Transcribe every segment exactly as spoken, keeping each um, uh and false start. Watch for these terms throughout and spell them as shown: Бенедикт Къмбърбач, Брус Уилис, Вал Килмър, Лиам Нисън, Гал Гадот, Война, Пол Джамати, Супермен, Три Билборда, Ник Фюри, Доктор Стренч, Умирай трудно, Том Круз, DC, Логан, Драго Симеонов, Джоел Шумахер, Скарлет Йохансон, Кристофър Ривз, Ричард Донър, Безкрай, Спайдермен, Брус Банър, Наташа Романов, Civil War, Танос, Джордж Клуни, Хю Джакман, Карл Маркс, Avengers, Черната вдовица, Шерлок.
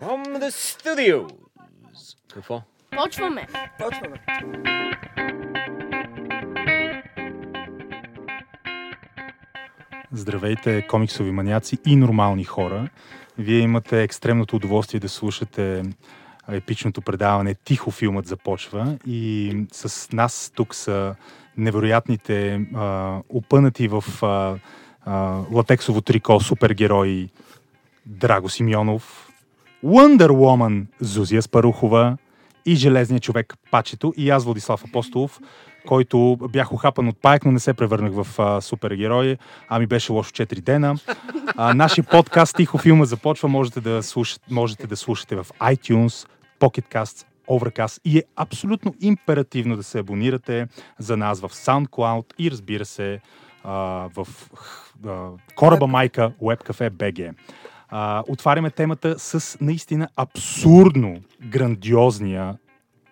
From the studios. Какво? Почваме. Почваме. Здравейте, комиксови маняци и нормални хора. Вие имате екстремното удоволствие да слушате епичното предаване "Тихо филмът започва", и с нас тук са невероятните, а, опънати в а, а, латексово трико супергерои Драго Симеонов, Wonder Woman Зузия Спарухова и Железният човек Пачето, и аз, Владислав Апостолов, който бях ухапан от паяк, но не се превърнах в а, супергерой. Ами беше лошо четири дена. А, нашия подкаст "Тихо филма започва" можете да, слушат, можете да слушате в iTunes, Pocket Casts, Overcast, и е абсолютно императивно да се абонирате за нас в SoundCloud и, разбира се, а, в а, кораба майка Webcafe.bg. А, отваряме темата с наистина абсурдно грандиозния,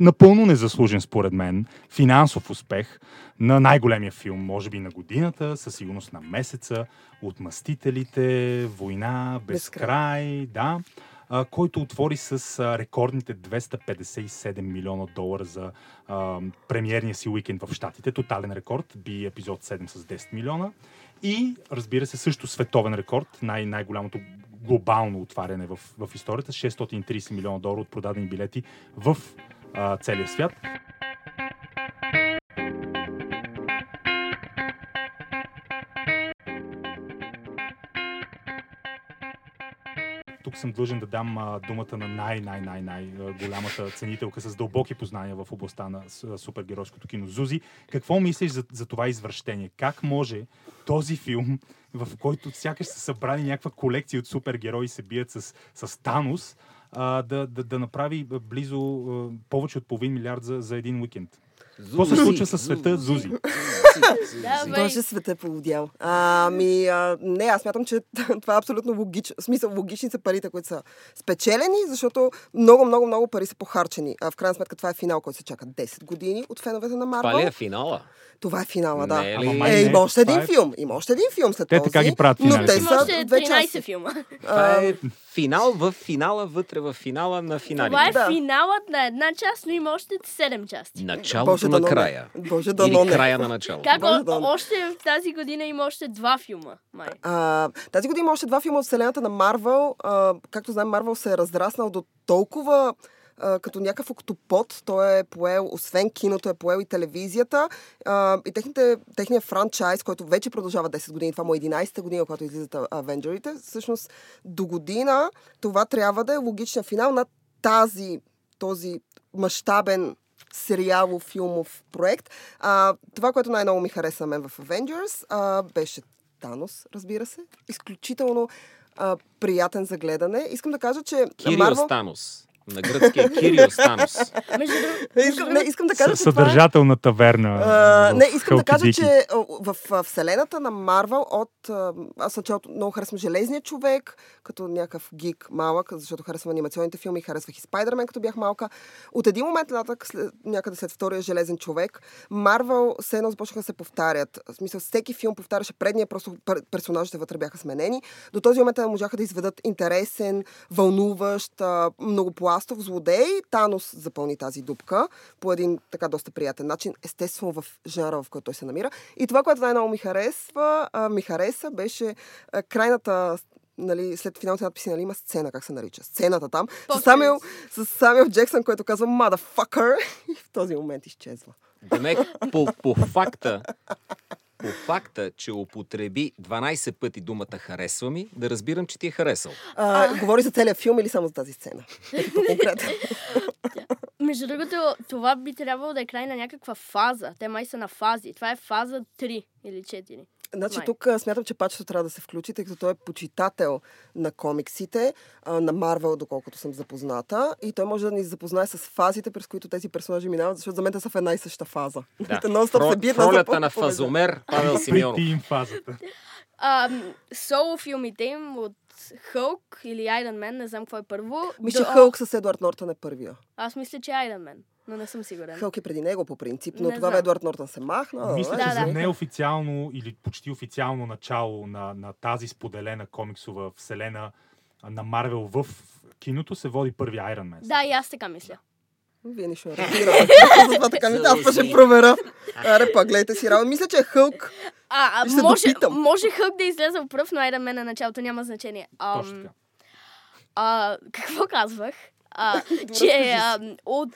напълно незаслужен според мен финансов успех на най-големия филм, може би на годината, със сигурност на месеца, от "Мъстителите", "Война", "Безкрай", да, а, който отвори с а, рекордните двеста петдесет и седем милиона долара за а, премиерния си уикенд в Щатите. Тотален рекорд, би епизод седем с десет милиона. И, разбира се, също световен рекорд, най- най-голямото глобално отваряне в, в историята, шестстотин и трийсет милиона долара от продадени билети в а, целия свят. Тук съм длъжен да дам а, думата на най-най-най-най-голямата ценителка с дълбоки познания в областта на супергеройското кино. Зузи, какво мислиш за, за това извращение? Как може този филм, в който сякаш са събрали някаква колекция от супергерои и се бият с, с Танос, а, да, да, да направи близо а, повече от половин милиард за, за един уикенд? Какво се случва със света, Зузи? Боже, света е полудял. Ами, а, не, аз смятам, че това е абсолютно логично. В смисъл, логични са парите, които са спечелени, защото много, много, много пари са похарчени. А, в крайна сметка това е финал, който се чака десет години от феновете на Marvel. Това ли е финала? Това е финала, да. Е, ама, е, има още един филм. Има още един филм след те този. Те така ги правят финали. Има още тринайсет филма. Това е финал в финала, вътре в финала на финалите. Това е да. Финалът на една част, но има още седем части. Началото на края. Боже, да, или края на началото. Как Боже, да, още в тази година има още два филма. Май. А, тази година има още два филма от вселената на Марвел. А, както знаем, Марвел се е разраснал до толкова Uh, като някакъв октопод. Той е поел, освен киното, е поел и телевизията. Uh, и техните, техният франчайз, който вече продължава десет години, това му е единайсета година, когато излизат Авенджерите, всъщност до година това трябва да е логичен финал на тази, този мащабен сериалов филмов проект. Uh, това, което най-много ми хареса мен в Avengers, uh, беше Танос, разбира се. Изключително uh, приятен за гледане. Искам да кажа, че Кириос Marvel... Танос. На гръцкия Кириос Танос. Искам, не, искам да кажа, съдържател на таверна. А, не, искам да кажа, че в, в вселената на Марвел от... Аз началото много харесвам Железния човек, като някакъв гик малък, защото харесвам анимационните филми, харесвах и Спайдермен, като бях малка. От един момент нататък, някъде след втория Железен човек, Марвел все едно започнаха да се повтарят. В смисъл, всеки филм повтаряше предния, просто персонажите вътре бяха сменени. До този момент не можаха да изведат интересен, вълнуващ, многоплатен Ластов злодей. Танос запълни тази дупка по един така доста приятен начин, естествено в жанра, в който той се намира. И това, което най-много ми харесва, а, ми хареса, беше а, крайната, нали, след финалните надписи, нали, има сцена, как се нарича, сцената там, с Самюел, с Самюел Джексън, който казва "Motherfucker", и в този момент изчезва. Демек, по, по факта, по факта, че употреби дванайсет пъти думата "харесва ми", да разбирам, че ти е харесал. А, а... Говори за целия филм или само за тази сцена? Между другото, това би трябвало да е край на някаква фаза. Те май са на фази. Това е фаза три или четири. Значи май. Тук смятам, че Пачето трябва да се включи, тъй като той е почитател на комиксите, на Марвел, доколкото съм запозната. И той може да ни запознае с фазите, през които тези персонажи минават, защото за мен те са в една и съща фаза. Да. В ролята на фазомер Павел Симеонов. Прити им фазата. Соло филмите им от Хълк или Айрън Мен, не знам какво е първо. Мисля, Хълк с Едуард Нортон е първия. Аз мисля, че Айрън Мен. Но не съм сигурен. Хълки преди него по принцип, но не тогава знам. Едуард Нортон се махна. Мисля, да, че да. За неофициално или почти официално начало на, на тази споделена комиксова вселена на Марвел в киното се води първи Айрън Мен. Да, и аз така мисля. Вие не ще разбираме. Затова така ми аз ще проверя. Аре, пак, гледайте си работа. Мисля, че е Хълк. А, а може, може Хълк да излезе в пръв, но Айрън Мен на началото няма значение. А, Точно така. А, какво казвах? А, че а, от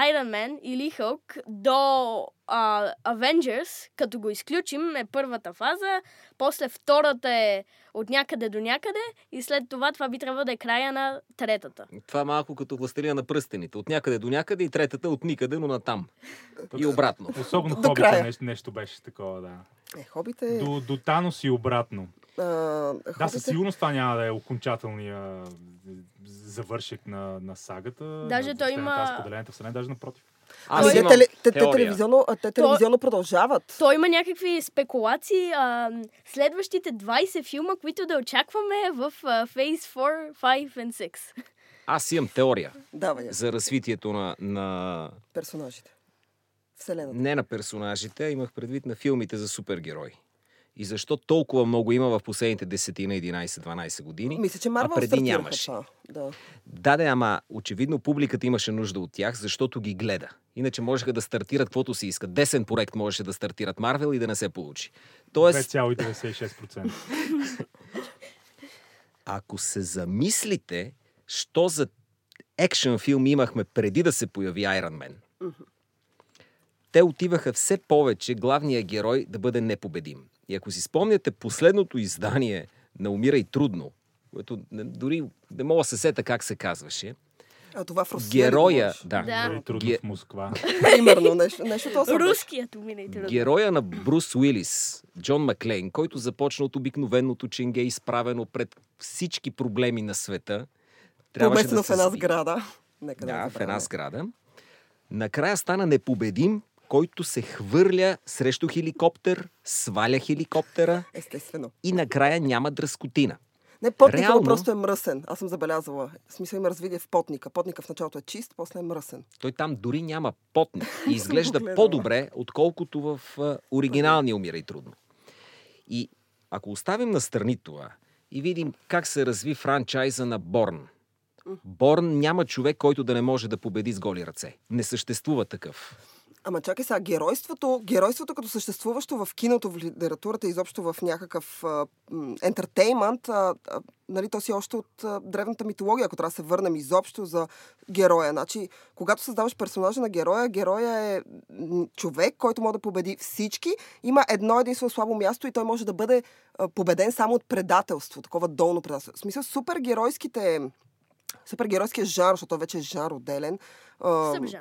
Айрън Мен или Хълк до а, Avengers, като го изключим, е първата фаза, после втората е от някъде до някъде и след това това би трябвало да е края на третата. Това е малко като Властелина на пръстените. От някъде до някъде и третата от никъде, но натам. И обратно. Особено Хобита нещо, нещо беше такова, да. Е, Хобите... До, до Танос и обратно. Uh, да, със сигурност това няма да е окончателния завършек на, на сагата. Даже на той има... Споделената вселена, даже напротив. А, той... те, те, те, телевизионно, те телевизионно то... продължават. Той има някакви спекулации. А, следващите двайсет филма, които да очакваме в а, Phase four, five and six. Аз имам теория Давай, за развитието на... на... персонажите. Вселената. Не на персонажите, а имах предвид на филмите за супергерои. И защо толкова много има в последните десет, единайсет, дванайсет години, мисля, че Marvel а преди нямаше. Да. да, да, ама очевидно публиката имаше нужда от тях, защото ги гледа. Иначе можеха да стартират каквото си искат. Десен проект можеше да стартират Marvel и да не се получи. Тоест... две цяло деветдесет и шест процента. Ако се замислите, що за екшен филм имахме преди да се появи Iron Man, uh-huh. те отиваха все повече главният герой да бъде непобедим. И ако си спомняте последното издание на Умирай трудно, което дори не мога се сета как се казваше. А това в Русия героя, да, да. Трудно в Москва. Примерно, нещо, нещо това руският Умирай трудно. Героя на Брус Уилис, Джон Маклейн, който започна от обикновеното ченге, изправено пред всички проблеми на света. Трябваше да се в една сграда. Нека да, да в една сграда. Накрая стана непобедим, който се хвърля срещу хеликоптер, сваля хеликоптера. Естествено. И накрая няма дръскотина. Не, потникът Реално... просто е мръсен. Аз съм забелязвала. В смисъл има развитие в потника. Потникът в началото е чист, после е мръсен. Той там дори няма потник. И изглежда по-добре, отколкото в uh, оригиналния Умирай трудно. И ако оставим настрани това и видим как се разви франчайза на Борн. Борн няма човек, който да не може да победи с голи ръце. Не съществува такъв. Ама чакай сега, геройството, геройството като съществуващо в киното, в литературата, изобщо в някакъв ентертеймент, нали, то си още от а, древната митология, ако трябва да се върнем изобщо за героя. Значи, когато създаваш персонажа на героя, героя е човек, който може да победи всички. Има едно единствено слабо място и той може да бъде а, победен само от предателство, такова долно предателство. В смисъл, супергеройските... Супергеройският жар, защото вече е жар отделен. Субжар.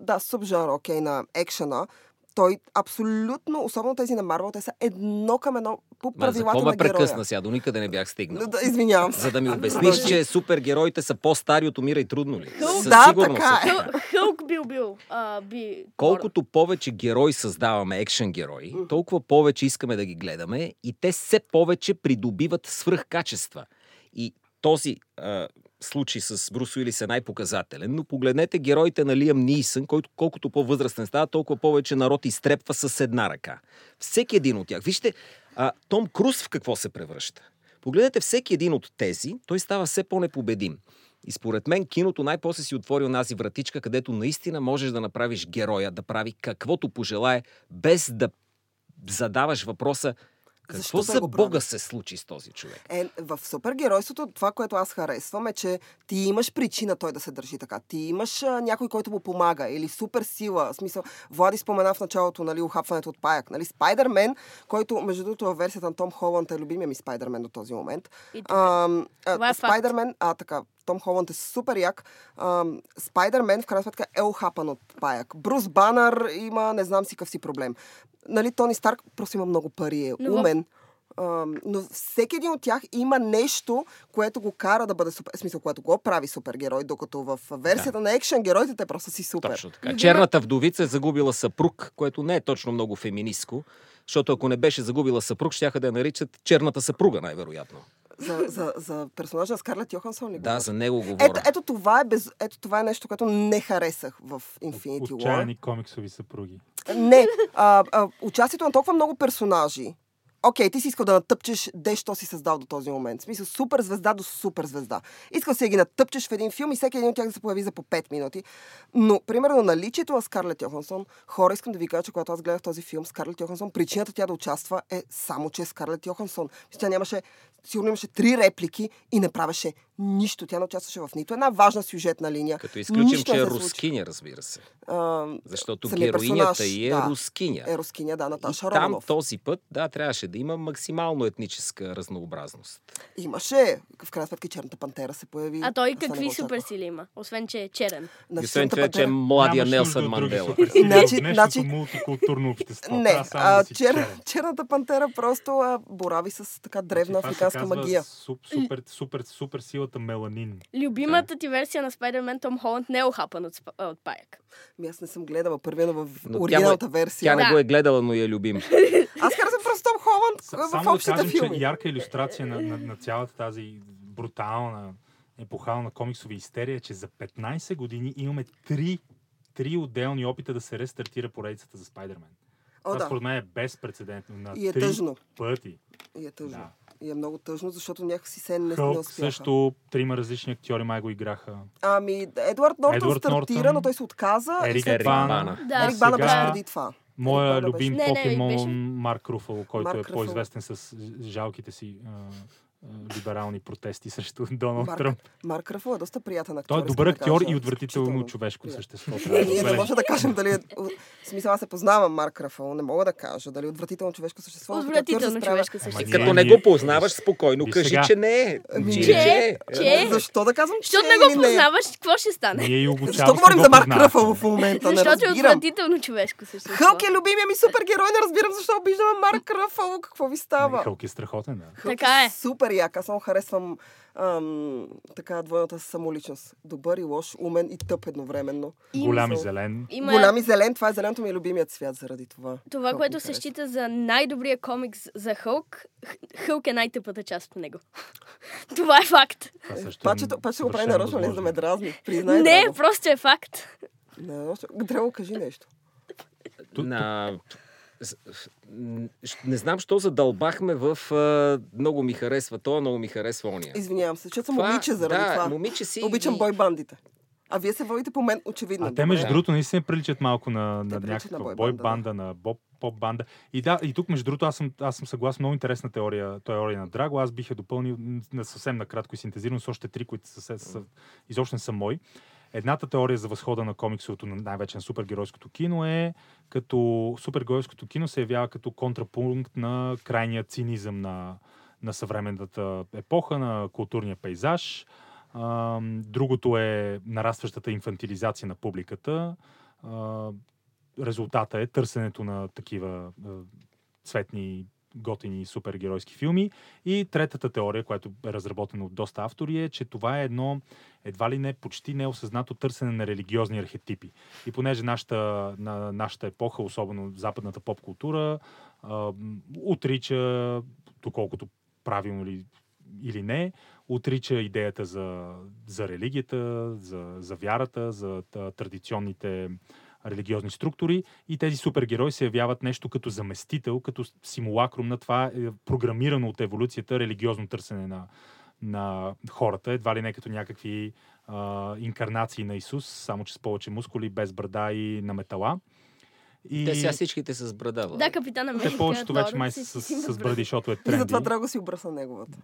Да, субжар, окей, okay, на екшена. Той абсолютно, особено тези на Марвел, те са едно към едно по правилата на героя. За какво ме прекъсна сега? До никъде не бях стигнал. Да, извинявам се. За да ми обясниш, че супергероите са по-стари от Умирай трудно ли? Със да, сигурност така е. Са. Хълк бил бил. А, би... Колкото повече герои създаваме, екшен герои, толкова повече искаме да ги гледаме и те все повече придобиват свръхкачества. И този... А, случай с Брус Уилис е най-показателен, но погледнете героите на Лиам Нисън, който колкото по-възрастен става, толкова повече народ изтрепва с една ръка. Всеки един от тях. Вижте, а, Том Круз в какво се превръща. Погледнете всеки един от тези, той става все по-непобедим. И според мен киното най-после си отвори онази вратичка, където наистина можеш да направиш героя, да прави каквото пожелае, без да задаваш въпроса какво за Бога се случи с този човек? Е, в супергеройството това, което аз харесвам е, че ти имаш причина той да се държи така. Ти имаш а, някой, който му помага. Или супер сила. В смисъл, Влади спомена в началото, нали, ухапването от паяк. Нали, Спайдермен, който, между другото, в версията на Том Холанд е любимия ми Спайдермен до този момент. А, а, Спайдермен, а така, Том Холанд е супер як. А, Спайдермен, в крайна сметка, е ухапан от паяк. Брус Банър има не знам си какъв си проблем. Нали, Тони Старк просто има много пари, е умен. А, но всеки един от тях има нещо, което го кара да бъде супер... В смисъл, което го прави супергерой, докато в версията да. на екшен героите те просто си супер. Точно така. Черната вдовица е загубила съпруг, което не е точно много феминистко, защото ако не беше загубила съпруг, щяха да я наричат черната съпруга, най-вероятно. За, за, за персонажа на Скарлет Йохансон ли говоря? Да, за него говоря. Ето, ето, това е без... ето това е нещо, което не харесах в Infinity War. Отчаяни комиксови съпруги. Не, а, а, участието на толкова много персонажи, окей, ти си искал да натъпчеш де, що си създал до този момент. В смисъл, супер звезда до супер звезда. Искал си да ги натъпчеш в един филм и всеки един от тях да се появи за по пет минути. Но, примерно, наличието на Скарлет Йохансон, хора, искам да ви кажа, че когато аз гледах този филм, Скарлет Йохансон, причината тя да участва е само, че е Скарлет Йохансон. Тя нямаше, сигурно имаше три реплики и не правеше нищо. Тя не участваше в нито една важна сюжетна линия. Като изключим, нищо че е рускиня, разбира се. А, Защото героинята и е да, рускиня. Е рускиня, да, Наташа Романов. Там този път, да, трябваше да има максимално етническа разнообразност. Имаше. В крайна сметка Черната пантера се появи. А той какви суперсили има? Освен, че е черен. На освен, че, че е младия Нелсън Мандела. Нещото мултикултурно общество. Не, а, чер... Черната пантера просто а, борави с така древна африканска магия. Супер, супер, супер силата меланин. Любимата ти версия на Спайдермен Том Холанд не е охапан от, от паяк. Ми аз не съм гледала първия, в оригиналната версия. Тя не го е гледала, но я любим. Аз харесвам просто Том Холанд в общите филми. Само да кажем, че ярка илюстрация на, на, на цялата тази брутална епохална комиксова истерия, че за петнайсет години имаме три, три отделни опита да се рестартира поредицата за Спайдермен. Това да. Според мен е безпрецедентно. На и е три тъжно. Пъти. И е тъжно. Да. И е много тъжно, защото някакси се не успяха. Хълк също, трима различни актьори май го играха. Ами, Едуард Нортон Едуард стартира, Нортон, но той се отказа. Ерик след... Бана. Да. Ерик Бана беше преди това. Моя Ерик любим беше... покемон не, не, беше... Марк Руфало, който Марк е Руфало. По-известен с жалките си а, а, либерални протести срещу Доналд Марк, Тръмп. Марк Руфало е доста приятен актьор. Той е добър актьор да кажа, и отвратително човешко yeah. същество. Ние не може да кажем дали... Смисъл, аз се познавам Марк Руфало, не мога да кажа дали отвратително човешко същество. Отвратително човешко същество. Като не го познаваш, спокойно кажи, че не е. Че? Че? Защо да казвам, че не е? Защото не го познаваш, какво ще стане? Защо говорим за Марк Руфало в момента? Защото е отвратително човешко същество. Хълк е любимия ми супергерой, не разбирам защо обиждам Марк Руфало, какво ви става? Хълк е страхотен, да. Така е. Супер як, аз само харесвам Ам, така двойната самоличност. Добър и лош, умен и тъп едновременно. И голям и зелен. Има... Голям и зелен, това е зеленото ми е любимият цвят заради това. Това, Хълк което се счита за най-добрия комикс за Хълк, Хълк е най-тъпата част по него. това е факт. Пачето го прави нарочно, не за да ме дразни. Признай, не, Драго. Просто е факт. Драго, кажи нещо. На... Не знам, що задълбахме в много ми харесва това, много ми харесва ония. Извинявам се, че съм това, момиче заради да, това. Момиче си обичам и... бойбандите. А вие се водите по мен, очевидно. А те, между да. другото, наистина приличат малко на, на някаква бойбанда, да. на боб, поп-банда. И да, и тук, между другото, аз съм, аз съм съгласен, много интересна теория, теория на Драго. Аз бих я допълнил на съвсем накратко и синтезирано с още три, които са, са, изобщо не са мои. Едната теория за възхода на комиксовото, най-вече на супергеройското кино е, като супергеройското кино се явява като контрапункт на крайния цинизъм на, на съвременната епоха, на културния пейзаж. Другото е нарастващата инфантилизация на публиката. Резултата е търсенето на такива цветни, готини супергеройски филми. И третата теория, която е разработена от доста автори, е, че това е едно едва ли не почти неосъзнато търсене на религиозни архетипи. И понеже нашата, на, нашата епоха, особено западната поп-култура, а, отрича, доколкото правилно ли, или не, отрича идеята за, за религията, за, за вярата, за традиционните религиозни структури и тези супергерои се явяват нещо като заместител, като симулакрум на това е, програмирано от еволюцията религиозно търсене на, на хората. Едва ли не като някакви е, инкарнации на Исус, само че с повече мускули, без брада и на метала. И... Те сега всичките с брада. Да, Капитан Америка. Те повечето вече май с, с, с бради, защото е тренди. И затова Драго си обръсна неговата.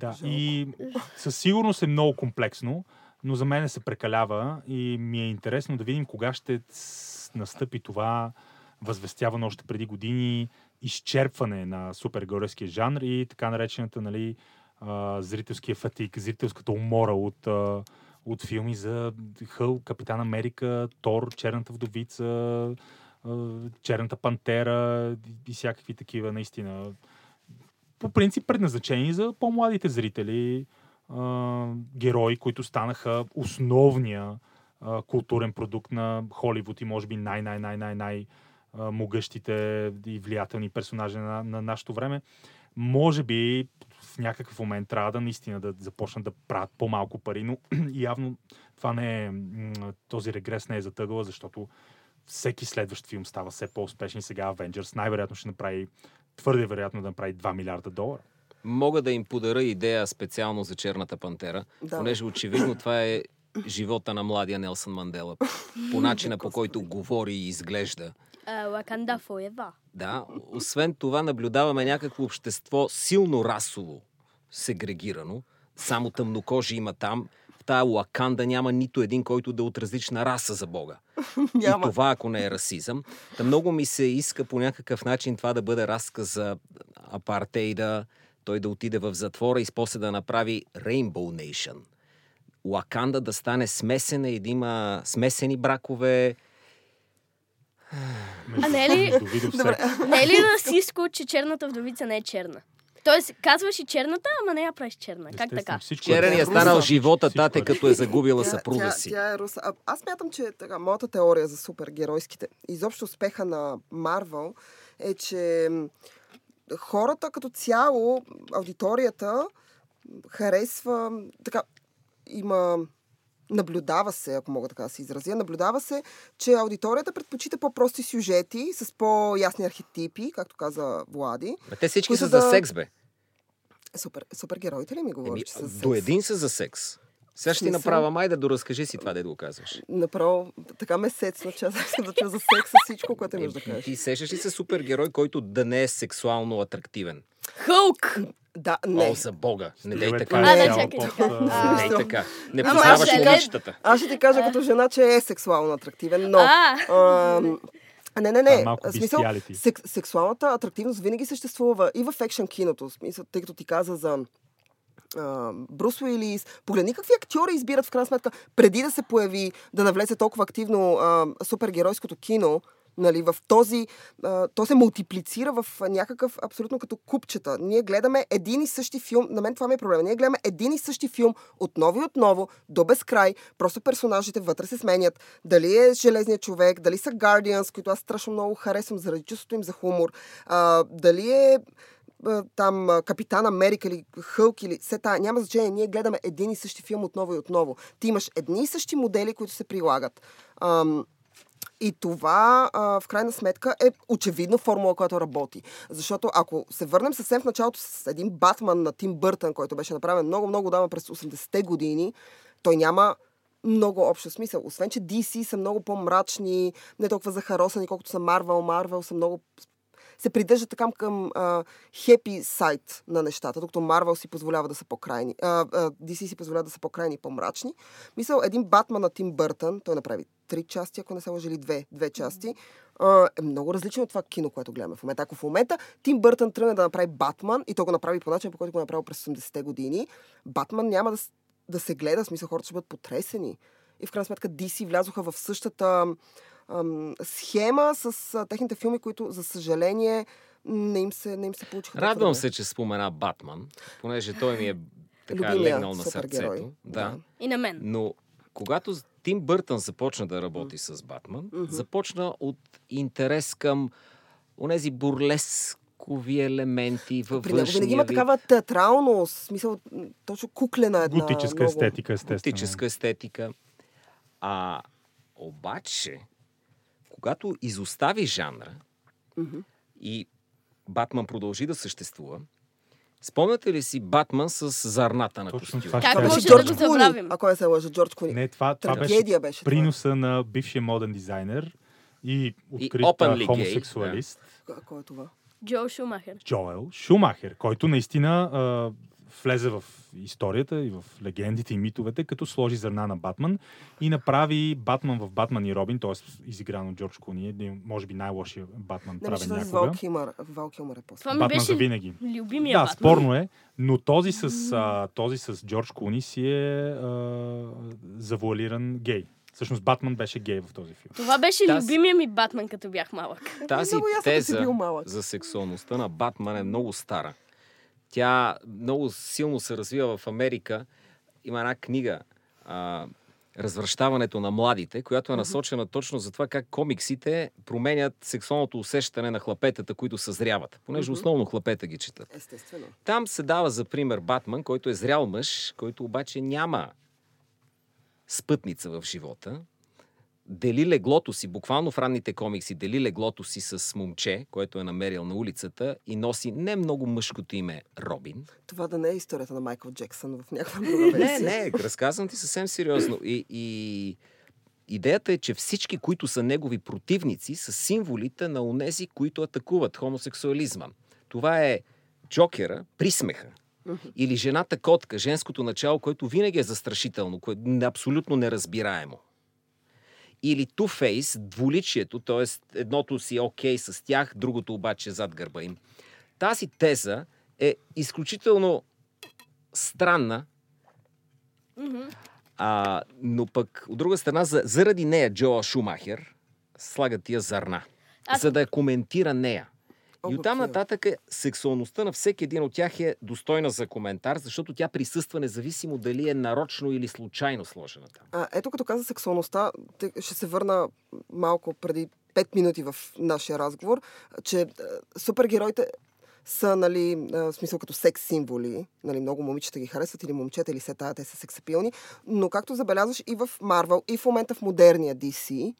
Да, Жалко. И със сигурност е много комплексно. Но за мен се прекалява и ми е интересно да видим кога ще настъпи това възвестявано още преди години изчерпване на супергеройския жанр и така наречената, нали, зрителския фатик, зрителската умора от, от филми за Хълк, Капитан Америка, Тор, Черната вдовица, Черната пантера и всякакви такива наистина по принцип предназначени за по-младите зрители. Герои, които станаха основния а, културен продукт на Холивуд и може би най-най-най-най-най могъщите и влиятелни персонажи на, на нашето време. Може би в някакъв момент трябва да наистина да започнат да правят по-малко пари, но явно това не е, този регрес не е затъгъл, защото всеки следващ филм става все по-успешен. Сега Avengers най-вероятно ще направи твърде вероятно да направи два милиарда долара. Мога да им подаря идея специално за Черната пантера, да, понеже очевидно това е живота на младия Нелсън Мандела. По начина, по който говори и изглежда. Уаканда фоева. Да, освен това наблюдаваме някакво общество силно расово сегрегирано. Само тъмнокожи има там. В тая Уаканда няма нито един, който да е от различна раса, за Бога. Няма. И това, ако не е расизъм. Та много ми се иска по някакъв начин това да бъде разказ за апартейда, той да отиде в затвора и после да направи Rainbow Nation. Уаканда да стане смесена и да има смесени бракове. А не е ли, не е ли расистко, че черната вдовица не е черна? Тоест, казваш и черната, ама не я правиш черна. Как така? Черен е станал живота, тате, като е загубила съпруга си. Тя, тя е руса. А, аз мятам, че така, моята теория за супергеройските, изобщо успеха на Marvel, е, че хората като цяло, аудиторията харесва, така, има... наблюдава се, ако мога така да се изразя, наблюдава се, че аудиторията предпочита по-прости сюжети, с по-ясни архетипи, както каза Влади. А те всички са да... за секс, бе. Супер, супергероите ли ми говориш, че са за секс? До един са за секс. Сега ще ти направя май да доразкажи си това, да го казваш. Направо, така месецно, че аз съм да чу за секса всичко, което имаш да кажеш. Ти сещаш ли се супергерой, който да не е сексуално атрактивен? Хълк! Да, не. О, за Бога! Не дай така. Не, не, чакай, чакай. Не дай така. Не познаваш момичетата. Аз ще ти кажа като жена, че е сексуално атрактивен, но... Не, не, не. Смисъл, сек, сексуалната атрактивност винаги съществува и в екшън киното. Смисъл, тъй като ти каза за... Брус Уилис. Погледни какви актьори избират в крайна сметка, преди да се появи, да навлезе толкова активно а, супергеройското кино, нали, в този... А, то се мултиплицира в някакъв абсолютно като купчета. Ние гледаме един и същи филм, на мен това ми е проблема, ние гледаме един и същи филм отново и отново, до безкрай, просто персонажите вътре се сменят. Дали е Железният човек, дали са Guardians, които аз страшно много харесвам заради чувството им за хумор, а, дали е там Капитан Америка или Хълк или сета, няма значение, ние гледаме един и същи филм отново и отново. Ти имаш едни и същи модели, които се прилагат. Ам, и това а, в крайна сметка е очевидна формула, която работи. Защото ако се върнем съвсем в началото с един Батман на Тим Бъртън, който беше направен много-много давно през осемдесетте години, той няма много общо смисъл. Освен, че Ди Си са много по-мрачни, не толкова захаросани, колкото са Marvel. Marvel са много... се придържат така към хепи сайт на нещата, докато Marvel си позволява да са по-крайни. А, а, Ди Си си позволява да са по-крайни и по-мрачни. Мисъл, един Батман на Тим Бъртън, той направи три части, ако не са лъжа, или две, две части, а, е много различно от това кино, което гледаме в момента. Ако в момента Тим Бъртън тръгне да направи Батман и то го направи по начин, по който го направи през осемдесетте години, Батман няма да, да се гледа, в смисъл хората ще бъдат потресени. И в крайна сметка Ди Си влязоха в същата схема с а, техните филми, които, за съжаление, не им се, не им се получиха. Радвам да се, че спомена Батман, понеже той ми е така любимия, легнал на сърцето. Да. И на мен. Но когато Тим Бъртън започна да работи mm. с Батман, mm-hmm. започна от интерес към онези бурлеск елементи във външния вид. Винаги има такава театралност, смисъл, точно куклена една. Готическа много... естетика, естествено. Готическа естетика. А обаче, когато изостави жанра mm-hmm. и Батман продължи да съществува, спомняте ли си Батман с зарната на костюм? Как може да го забравим? Ако не се лъжа, Джордж Клуни. Не, това, това беше, беше приноса това на бившия моден дизайнер и открит и хомосексуалист. Да. Кой е това? Джоел Шумахер. Джоел Шумахер, който наистина а, влезе в историята и в легендите и митовете, като сложи зърна на Батман и направи Батман в Батман и Робин, т.е. изигран от Джордж Клуни, може би най-лошия Батман правен някога. Не, Вал Килмър е после. Батман за винаги. Любимия Батман. Да, спорно е, но този с, а, този с Джордж Клуни си е а, завуалиран гей. Всъщност Батман беше гей в този филм. Това беше Таз... любимия ми Батман, като бях малък. Тази теза за сексуалността на Батман е много стара. Тя много силно се развива в Америка. Има една книга а, Развръщаването на младите, която е насочена точно за това как комиксите променят сексуалното усещане на хлапетата, които съзряват. Понеже основно хлапета ги четат. Естествено. Там се дава за пример Батман, който е зрял мъж, който обаче няма спътница в живота. дели леглото си, буквално в ранните комикси, дели леглото си с момче, което е намерил на улицата и носи не много мъжкото име Робин. Това да не е историята на Майкъл Джексън в някаква друга версия. Не, не, разказвам ти съвсем сериозно. И, и идеята е, че всички, които са негови противници, са символите на онези, които атакуват хомосексуализма. Това е Джокера, присмеха. Или жената котка, женското начало, което винаги е застрашително, което е абсолютно неразбираемо. Или Two-Face, дволичието, т.е. едното си окей okay с тях, другото обаче зад гърба им. Тази теза е изключително странна, mm-hmm. а, но пък от друга страна, заради нея Джоел Шумахер слага тия зърна, а... за да я коментира нея. И оттам нататък сексуалността на всеки един от тях е достойна за коментар, защото тя присъства независимо дали е нарочно или случайно сложена там. А, ето като каза сексуалността, ще се върна малко преди пет минути в нашия разговор, че супергероите са, нали, в смисъл като секс-символи. Нали, много момичета ги харесват, или момчета, или се тая, те са сексапилни. Но както забелязваш и в Marvel, и в момента в модерния Ди Си,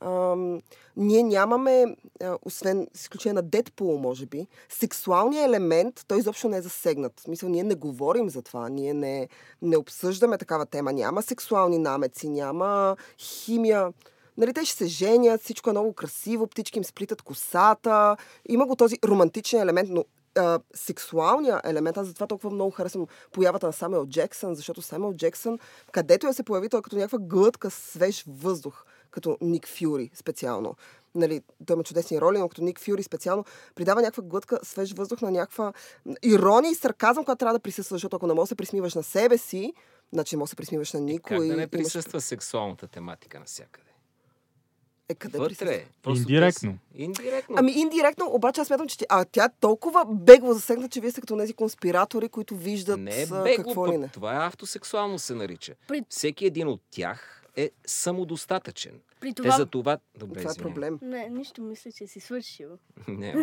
Uh, ние нямаме, uh, освен с изключение на Дедпул, може би, сексуалният елемент, той изобщо не е засегнат. В смисъл, ние не говорим за това, ние не, не обсъждаме такава тема. Няма сексуални намеци, няма химия. Нали, те ще се женят, всичко е много красиво, птички им сплитат косата. Има го този романтичен елемент, но uh, сексуалният елемент, аз затова толкова много харесвам появата на Самюел Джексън, защото Самюел Джексън, където я се появи, той е като някаква глътка свеж въздух. Като Ник Фюри специално. Нали, той има чудесни роли, но като Ник Фюри специално придава някаква глътка свеж въздух на някаква ирония и сарказъм, която трябва да присъства, защото ако не можеш да се присмиваш на себе си, значи не можеш да се присмиваш на никой. Е, как да не присъства имаш... сексуалната тематика навсякъде? Е, къде присъства? Индиректно. Индиректно. Ами индиректно, обаче аз смятам, че а, тя е толкова бегло засегна, че вие сте като тези конспиратори, които виждат не е бегло, какво ли не. Това е автосексуално се нарича. При... Всеки един от тях е самодостатъчен. При това... Те за това... Добре, това е проблем. Не, нищо мисля, че си свършил. Не,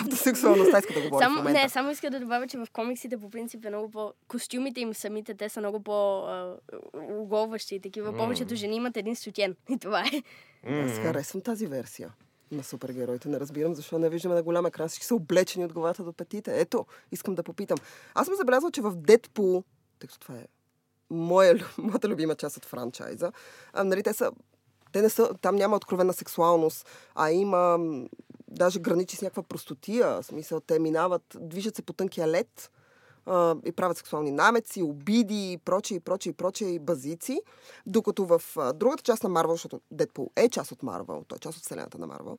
автосексуалността иска да говори само, в момента. Не, само иска да добавя, че в комиксите по принцип е много по... Костюмите им самите, те са много по-оголващи и такива. Mm. Повечето жени имат един сутен. И това е. Mm. Аз харесвам тази версия на супергероите. Не разбирам защо не виждаме на голям екран. Всички са облечени от главата до петите. Ето, искам да попитам. Аз съм забелязала, че в Deadpool... Тъй като това е Моя, моята любима част от франчайза. А, нали, те са, те не са, там няма откровена сексуалност, а има даже граничи с някаква простотия. В смисъл, те минават, движат се по тънкия лед а, и правят сексуални намеци, обиди и прочие, и прочие, и прочие, и базици. Докато в а, другата част на Марвел, защото Дедпул е част от Марвел, той е част от вселената на Марвел,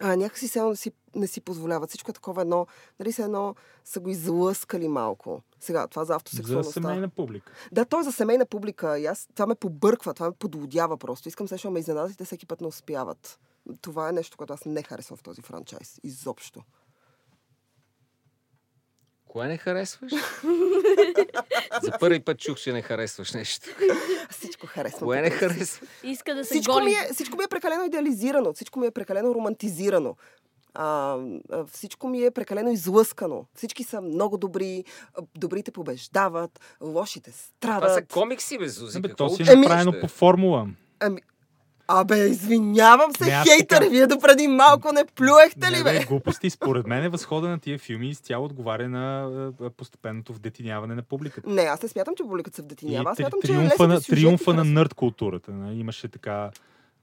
а, някакси сега не си, не си позволяват. Всичко е такова едно, нали, се едно са го излъскали малко. Сега, това за автосексуалността. За семейна публика. Да, той е за семейна публика. И аз, това ме побърква, това ме подлудява просто. Искам се, защото ме изненадат и те всеки път не успяват. Това е нещо, което аз не харесвам в този франчайз. Изобщо. Кое не харесваш? За първи път чух, че не харесваш нещо. Всичко харесвам. Кое не харесваш? Иска да се всичко голи. Ми е, всичко ми е прекалено идеализирано. Всичко ми е прекалено романтизирано. А, всичко ми е прекалено излъскано. Всички са много добри, добрите побеждават, лошите страдат. Това са комикси, бе, Зузи. Абе, то си е направено по формула. Ами, абе, извинявам се, не, хейтър, вие допреди малко не плюехте не, ли, бе? Не, глупости. Според мен е възхода на тия филми изцяло отговаря на постепенното вдетиняване на публиката. Не, аз не смятам, че публиката се вдетинява. Аз смятам, че е лесните сюжети. Триумфа на нърд културата. Имаше така,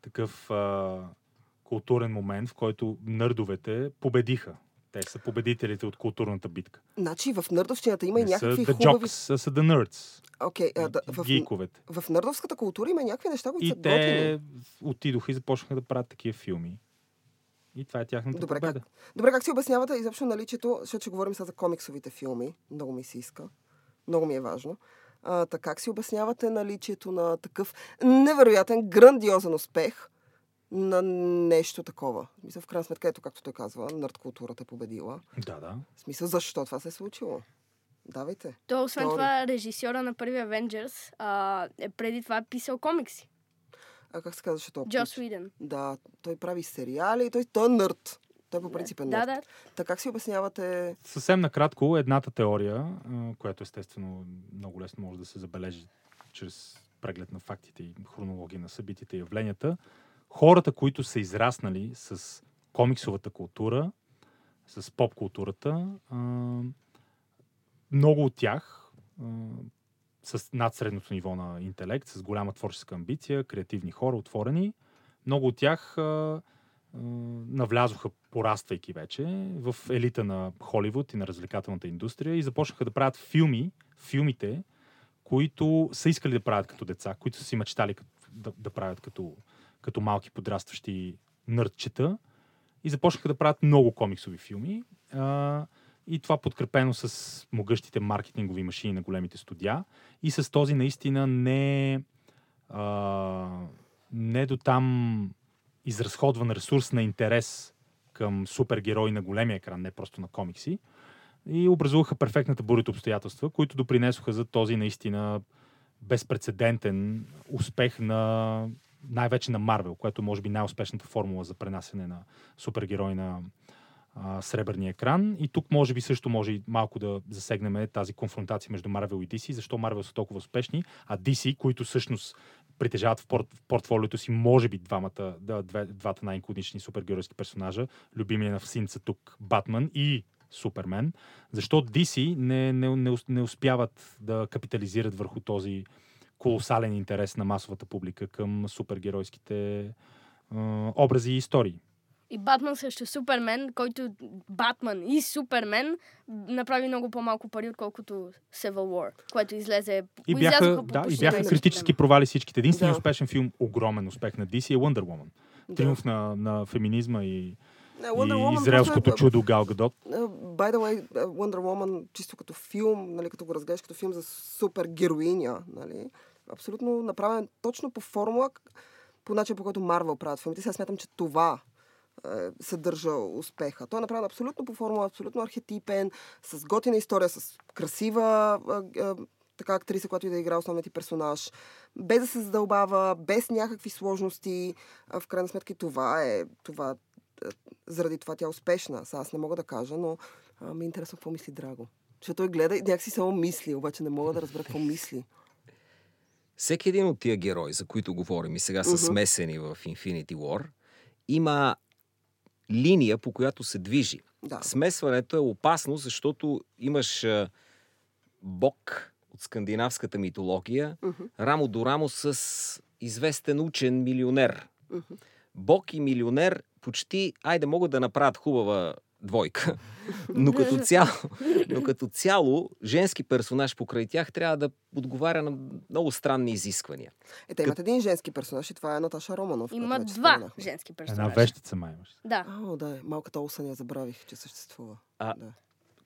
такъв... А... културен момент, в който нърдовете победиха. Те са победителите от културната битка. Значи в нърдовщината има не и някакви the хубави... Jocks, са the nerds. Okay, uh, да, в... Гейковете. В нърдовската култура има някакви неща, които са готини. И те отидоха и започнаха да правят такива филми. И това е тяхната Добре, победа. Как... Добре, как си обяснявате изобщо наличието, защото ще говорим сега за комиксовите филми. Много ми се иска. Много ми е важно. А, така, как си обяснявате наличието на такъв невероятен, грандиозен успех на нещо такова. В смисъл, в крайна сметка, ето както той казва, нърд културата е победила. Да, да. В смисъл, защо това се е случило? Давайте. То, освен Тори. Това, режисьора на първи Avengers а, е преди това писал комикси. А как се казваше това? Джос Уидън. Да, той прави сериали и той, той е нърд. Той по принцип е нърд. Да, да. Така как си обяснявате? Съвсем накратко, едната теория, която естествено много лесно може да се забележи чрез преглед на фактите и хронология на събитията и явленията, хората, които са израснали с комиксовата култура, с поп-културата, много от тях с над средното ниво на интелект, с голяма творческа амбиция, креативни хора, отворени, много от тях навлязоха, пораствайки вече, в елита на Холивуд и на развлекателната индустрия и започнаха да правят филми, филмите, които са искали да правят като деца, които са си мечтали да, да правят като, като малки подрастващи нърдчета и започнаха да правят много комиксови филми. А, и това подкрепено с могъщите маркетингови машини на големите студия и с този наистина не, а, не до там изразходван ресурс на интерес към супергерои на големия екран, не просто на комикси. И образуваха перфектната буря от обстоятелства, които допринесоха за този наистина безпрецедентен успех на най-вече на Marvel, което може би най-успешната формула за пренасене на супергерой на а, сребърния екран. И тук може би също може и малко да засегнем тази конфронтация между Marvel и ди си, защо Marvel са толкова успешни, а ди си, които всъщност притежават в, порт, в портфолиото си може би двамата, да, две, двата най-иконични супергеройски персонажа, любимия на всинца тук Батман и Супермен, защо ди си не, не, не успяват да капитализират върху този колосален интерес на масовата публика към супергеройските е, образи и истории. И Батман също Супермен, който Батман и Супермен направи много по-малко пари, отколкото Civil War, което излезе... И бяха, да, и бяха критически провали всичките. Единствен да. Успешен филм, огромен успех на ди си е Wonder Woman. Да. Триумф на, на феминизма и и израелското чудо Гал Гадот. By the way, Wonder Woman, чисто като филм, нали, като го разглеждаш като филм за супергероиня, нали, абсолютно направен точно по формула, по начин, по който Марвел правят филмите. Сега смятам, че това е, съдържа успеха. Той е направен абсолютно по формула, абсолютно архетипен, с готина история, с красива е, е, така актриса, която и да игра основният ти персонаж, без да се задълбава, без някакви сложности. В крайна сметка и това е... Това заради това тя е успешна. Сега аз не мога да кажа, но а, ми е интересно какво мисли Драго. Защото той гледа и някак си само мисли, обаче не мога да разбера какво мисли. Всеки един от тия герои, за които говорим и сега са uh-huh. смесени в Infinity War, има линия, по която се движи. Да. Смесването е опасно, защото имаш а, бог от скандинавската митология, uh-huh. рамо до рамо с известен учен милионер. Uh-huh. Бог и милионер почти, айде, могат да направят хубава двойка. Но като цяло, но като цяло женски персонаж покрай тях трябва да отговаря на много странни изисквания. Е, те имат К... един женски персонаж и това е Наташа Романов. Има два спомена. Женски персонажа. Една вещица май имаш. Да. О, да, малката Олсън я забравих, че съществува. А, да.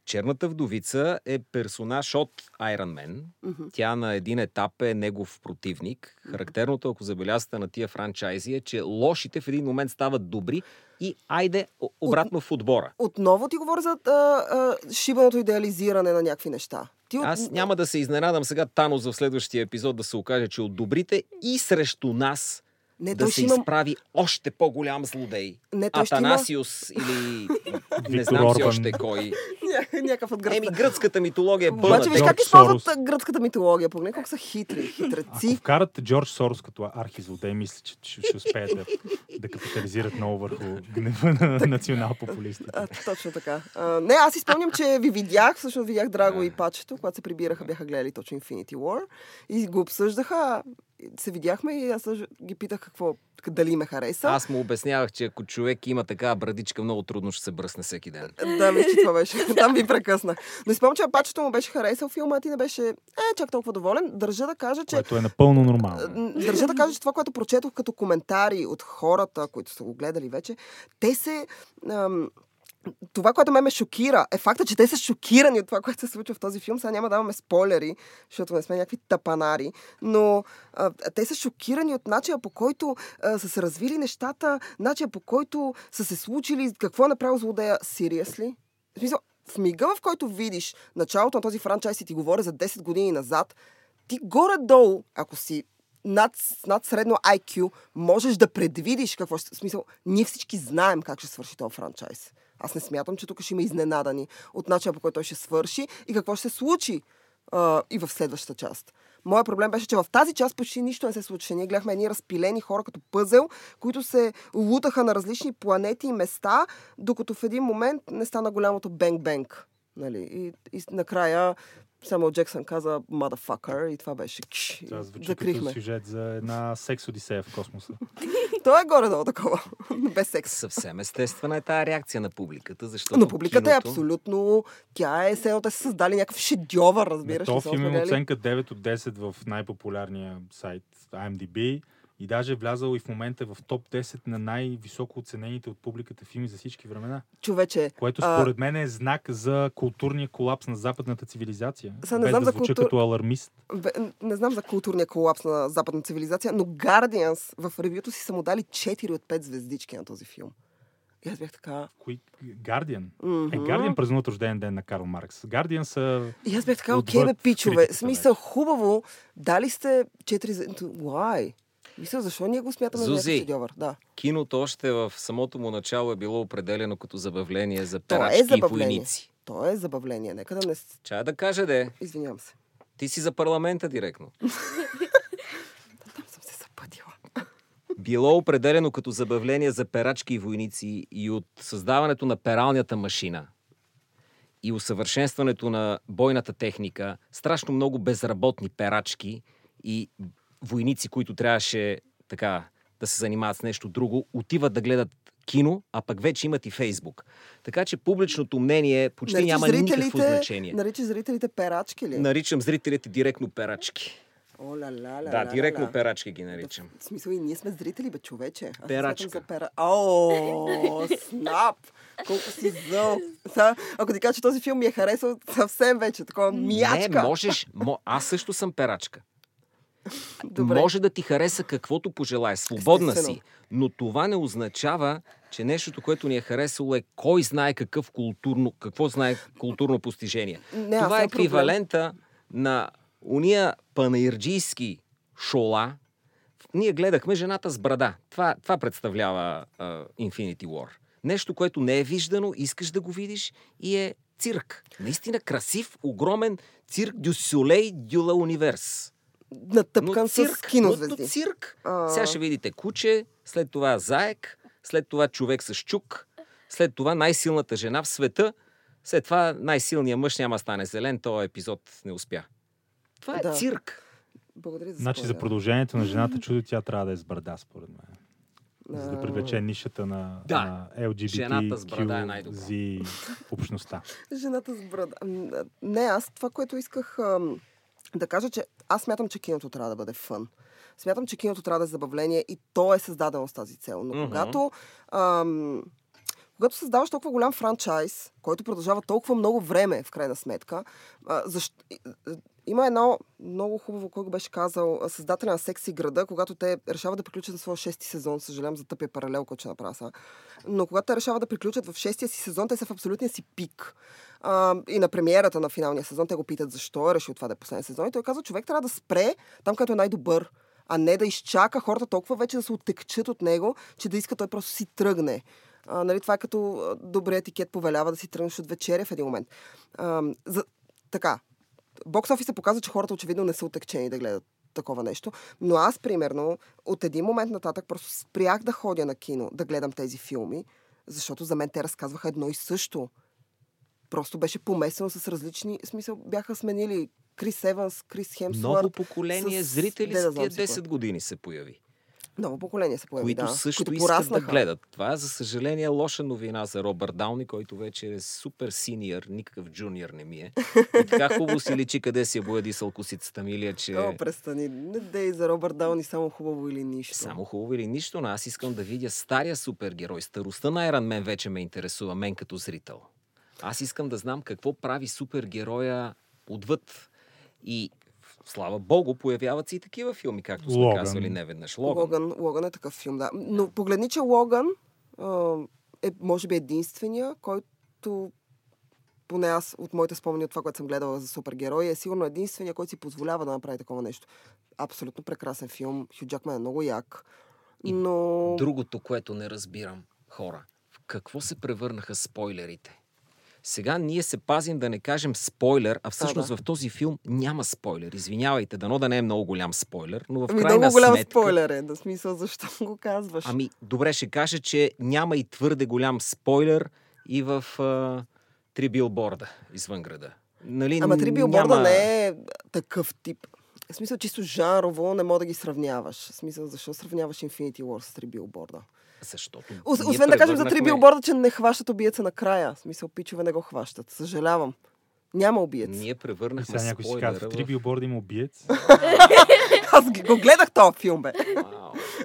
Черната вдовица е персонаж от Айрън Мен. Mm-hmm. Тя на един етап е негов противник. Mm-hmm. Характерното, ако забелязвате на тия франчайзи, е, че лошите в един момент стават добри и айде обратно от... в отбора. Отново ти говоря за а, а, шибаното идеализиране на някакви неща. Ти Аз от... няма да се изненадам сега Танос в следващия епизод да се окаже, че от добрите и срещу нас Не, да се имам... изправи още по-голям злодей. Не, Атанасиус има... или не знам си още кой. Ня, някакъв от гръцката. Еми, гръцката митология е пълна. Обаче виж как използват гръцката митология. Погледни колко са хитри, хитреци. Ако вкарат Джордж Сорос като архизлодей, мисля, че ще, ще успеят да, да капитализират много върху гнева на национал-популистите. Точно така. А, не, аз изпомням, че ви видях, всъщност видях Драго и Пачето, когато се прибираха, бяха гледали точно Infinity War и го обсъждаха. Се видяхме и аз ги питах какво, дали ме хареса. Аз му обяснявах, че ако човек има такава брадичка, много трудно ще се бръсне всеки ден. Да, мисля, че това беше. Там ви прекъснах. Но спомням, че Пачето му беше харесал филма, а ти не беше е, чак толкова доволен. Държа да кажа, че... Което е напълно нормално. Държа да кажа, че това, което прочетох като коментари от хората, които са го гледали вече, те се... Ам... Това, което ме ме шокира, е факта, че те са шокирани от това, което се случва в този филм. Сега няма да даваме спойлери, защото не сме някакви тапанари, но а, те са шокирани от начина, по който а, са се развили нещата, начина, по който са се случили, какво е направил злодея. Seriously? В смисъл, в мига, в който видиш началото на този франчайз и ти говоря за десет години назад, ти горе-долу, ако си Над, над средно ай кю, можеш да предвидиш какво ще... В смисъл, ние всички знаем как ще свърши този франчайз. Аз не смятам, че тук ще има изненадани от начина, по който той ще свърши и какво ще се случи а, и в следващата част. Моят проблем беше, че в тази част почти нищо не се случваше. Ние гледахме едни разпилени хора като пъзел, които се лутаха на различни планети и места, докато в един момент не стана голямото бенг-бенг. Нали? И, и накрая Самуел Джексън каза motherfucker и това беше кш. Това звучи закрихме. Като сюжет за една секс-одисея в космоса. Това е горе-долу такова. Без секс. Съвсем естествена е тая реакция на публиката, защото но публиката киното... е абсолютно... Тя е село, те са създали някакъв шедьовър, разбираш. Метов има оценка девет от десет в най-популярния сайт IMDb и даже е влязал и в момента в топ десет на най-високо оценените от публиката филми за всички времена. Човече. Което според а... мен е знак за културния колапс на западната цивилизация. Са, не знам да за звуча култур... като алармист. Бе, не знам за културния колапс на западната цивилизация, но Guardians в ревюто си са му дали четири от пет звездички на този филм. И аз бях така... Кои? Guardian? Mm-hmm. Е, Guardian празнуват рожден ден на Карл Маркс. Guardian са... И аз бях така, окей бе, пичове. Смисъл, хубаво, дали сте четири... Why? Мисля, защо ние го смятаме за някакъв шедьовър? Да. Киното още в самото му начало е било определено като забавление за перачки е и войници. То е забавление. Нека да не... Чая да кажа, де. Извинявам се. Ти си за парламента директно. Там съм се съпъдила. Било определено като забавление за перачки и войници и от създаването на пералнята машина и усъвършенстването на бойната техника, страшно много безработни перачки и войници, които трябваше така да се занимават с нещо друго, отиват да гледат кино, а пък вече имат и Фейсбук. Така че публичното мнение почти наричаш няма никакво значение. Наричаш зрителите перачки ли? Наричам зрителите директно перачки. О, ла, ла, ла, да, директно ла, ла. Перачки ги наричам. В смисъл и ние сме зрители, бе, човече. Аз перачка. Пера... О, снап! Колко си зъл. Са, ако ти кажа, че този филм ми е харесал съвсем вече, такова миячка. Не, можеш. Аз също съм перачка. Добре. Може да ти хареса каквото пожелаеш, свободна естествено си, но това не означава, че нещото, което ни е харесало е кой знае какъв културно, какво знае културно постижение. Не, това е еквивалента проблем. На уния панаирджийски шола. Ние гледахме Жената с брада. Това, това представлява uh, Infinity War. Нещо, което не е виждано, искаш да го видиш и е цирк. Наистина красив, огромен цирк дю Солей дю ла универс. Натъпкан с кинозвезди. Но цирк. А... Сега ще видите куче, след това заек, след това човек с чук, след това най-силната жена в света, след това най-силният мъж няма стане зелен, този епизод не успя. Това е да. Цирк. Благодаря за значи според. За продължението на Жената чудо тя трябва да е с брада, според мен. А... За да привлече нишата на, да. На ел джи би ти кю зет общността. Жената с брада. Не, аз това, което исках... Да кажа, че аз смятам, че киното трябва да бъде фън. Смятам, че киното трябва да е забавление и то е създадено с тази цел. Но mm-hmm. когато, ам, когато създаваш толкова голям франчайз, който продължава толкова много време, в крайна сметка, а, защо... Има едно много хубаво, кой го беше казал, създателя на Секси града, когато те решават да приключат своя шести сезон, съжалявам за тъпия паралел, който ще направя сега, но когато те решават да приключат в шестия си сезон, те са в абсолютния си пик. А, и на премиерата на финалния сезон те го питат защо е решил това да е последния сезон и той казва, човек трябва да спре там, където е най-добър, а не да изчака хората толкова вече да се отекчат от него, че да иска той просто си тръгне. А, нали, това е като добрият етикет повелява да си тръгнеш от вечеря в един момент. А, за... Така. Бокс офиса показва, че хората очевидно не са отекчени да гледат такова нещо. Но аз, примерно, от един момент нататък просто спрях да ходя на кино, да гледам тези филми, защото за мен те разказваха едно и също. Просто беше помесено с различни... В смисъл, бяха сменили Крис Еванс, Крис Хемсуърт... Ново поколение с... зрители с тия десет години се появи. Ново поколение се появи, които да. Също които също искат да гледат. Това е, за съжаление, лоша новина за Робърт Дауни, който вече е супер синьор, никакъв джуниор не ми е. И така хубаво си личи къде си е боядисал косицата Милия, че... О, престани, не дей за Робърт Дауни само хубаво или нищо. Само хубаво или нищо, но аз искам да видя стария супергерой. Старостта на Айрън Мен вече ме интересува, мен като зрител. Аз искам да знам какво прави супергероя отвъд и... Слава Богу, появяват се и такива филми, както сме Логан. Казвали неведнъж. Логан. Логан, Логан е такъв филм, да. Но погледни, че Логан е, може би, единствения, който, поне аз от моите спомени от това, което съм гледала за супергерои, е сигурно единствения, който си позволява да направи такова нещо. Абсолютно прекрасен филм. Хю Джакман е много як. Но... И другото, което не разбирам, хора, в какво се превърнаха спойлерите? Сега ние се пазим да не кажем спойлер, а всъщност а, да. в този филм няма спойлер. Извинявайте, дано да не е много голям спойлер, но в ами, крайна много голям сметка... спойлер е, да смисъл, защо го казваш? Ами, добре, ще кажа, че няма и твърде голям спойлер и в а, Три билборда извън града. Нали, Ама Три билборда няма... не е такъв тип. В смисъл, чисто жанрово не мога да ги сравняваш. В смисъл, защо сравняваш Infinity War с Три билборда? Защото... О, освен превърнахме... да кажем за Три билборда, че не хващат убиеца накрая. В смисъл, пичове не го хващат. Съжалявам. Няма убиец. Ние превърнахме спойлера. Някой си казва, в Три билборда има убиец. Аз го гледах този филм, бе.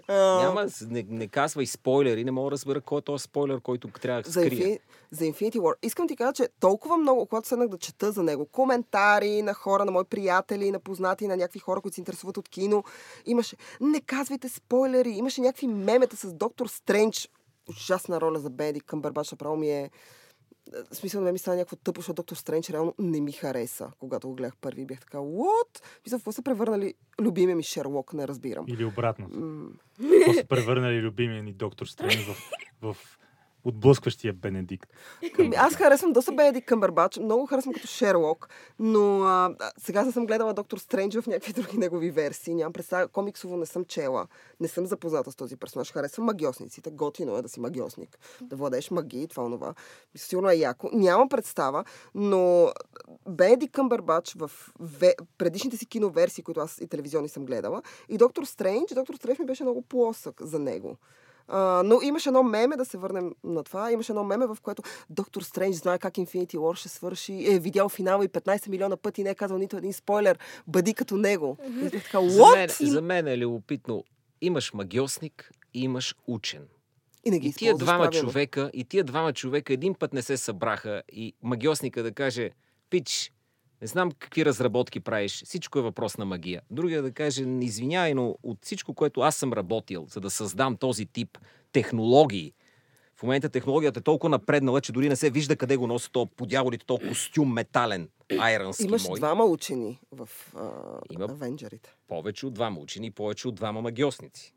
Няма, не, не казвай спойлери, не мога да разбера кой е този спойлер, който трябва да скрия. За Infinity War. Искам ти кажа, че толкова много, когато седнах да чета за него, коментари на хора, на мои приятели, на познати, на някакви хора, които се интересуват от кино, имаше, не казвайте спойлери, имаше някакви мемета с Доктор Стренч. Ужасна роля за Бенедикт Къмбърбач, направо ми е... В смисъл, не ми стана някакво тъпо, защото Доктор Стренч реално не ми хареса. Когато го гледах първи, бях така, what? Мисля, какво са превърнали любимия ми Шерлок, не разбирам. Или обратното. Какво са превърнали любимия ни Доктор Стренч в... отблъскващия Бенедикт. Аз харесвам доста Бенедикт Къмбърбач, много харесвам като Шерлок, но а, сега съм гледала Доктор Стрендж в някакви други негови версии. Нямам представа, комиксово не съм чела, не съм запозната с този персонаж. Харесвам магиосниците, готино е да си магиосник, да владееш магии, това онова. Сигурно е яко. Нямам представа, но Бенедикт Къмбърбач в ве... предишните си киноверсии, които аз и телевизионни съм гледала, и Доктор Стрендж, Доктор Стрендж ми беше много плосък за него. Uh, но имаше едно меме, да се върнем на това, имаше едно меме, в което Доктор Стрендж знае как Infinity War ще свърши, е видял финала и петнайсет милиона пъти не е казал нито един спойлер, бъди като него. И така, what? За мен е любопитно, имаш магиосник и имаш учен. И, не ги и тия двама човека, и тия двама човека един път не се събраха и магиосника да каже, пич, не знам какви разработки правиш, всичко е въпрос на магия. Другия да каже, извинявай, но от всичко, което аз съм работил, за да създам този тип технологии, в момента технологията е толкова напреднала, че дори не се вижда къде го носи то подяволите, то костюм метален, айронски мой. Имаш двама учени в Авенджерите. Повече от двама учени и повече от двама магиосници.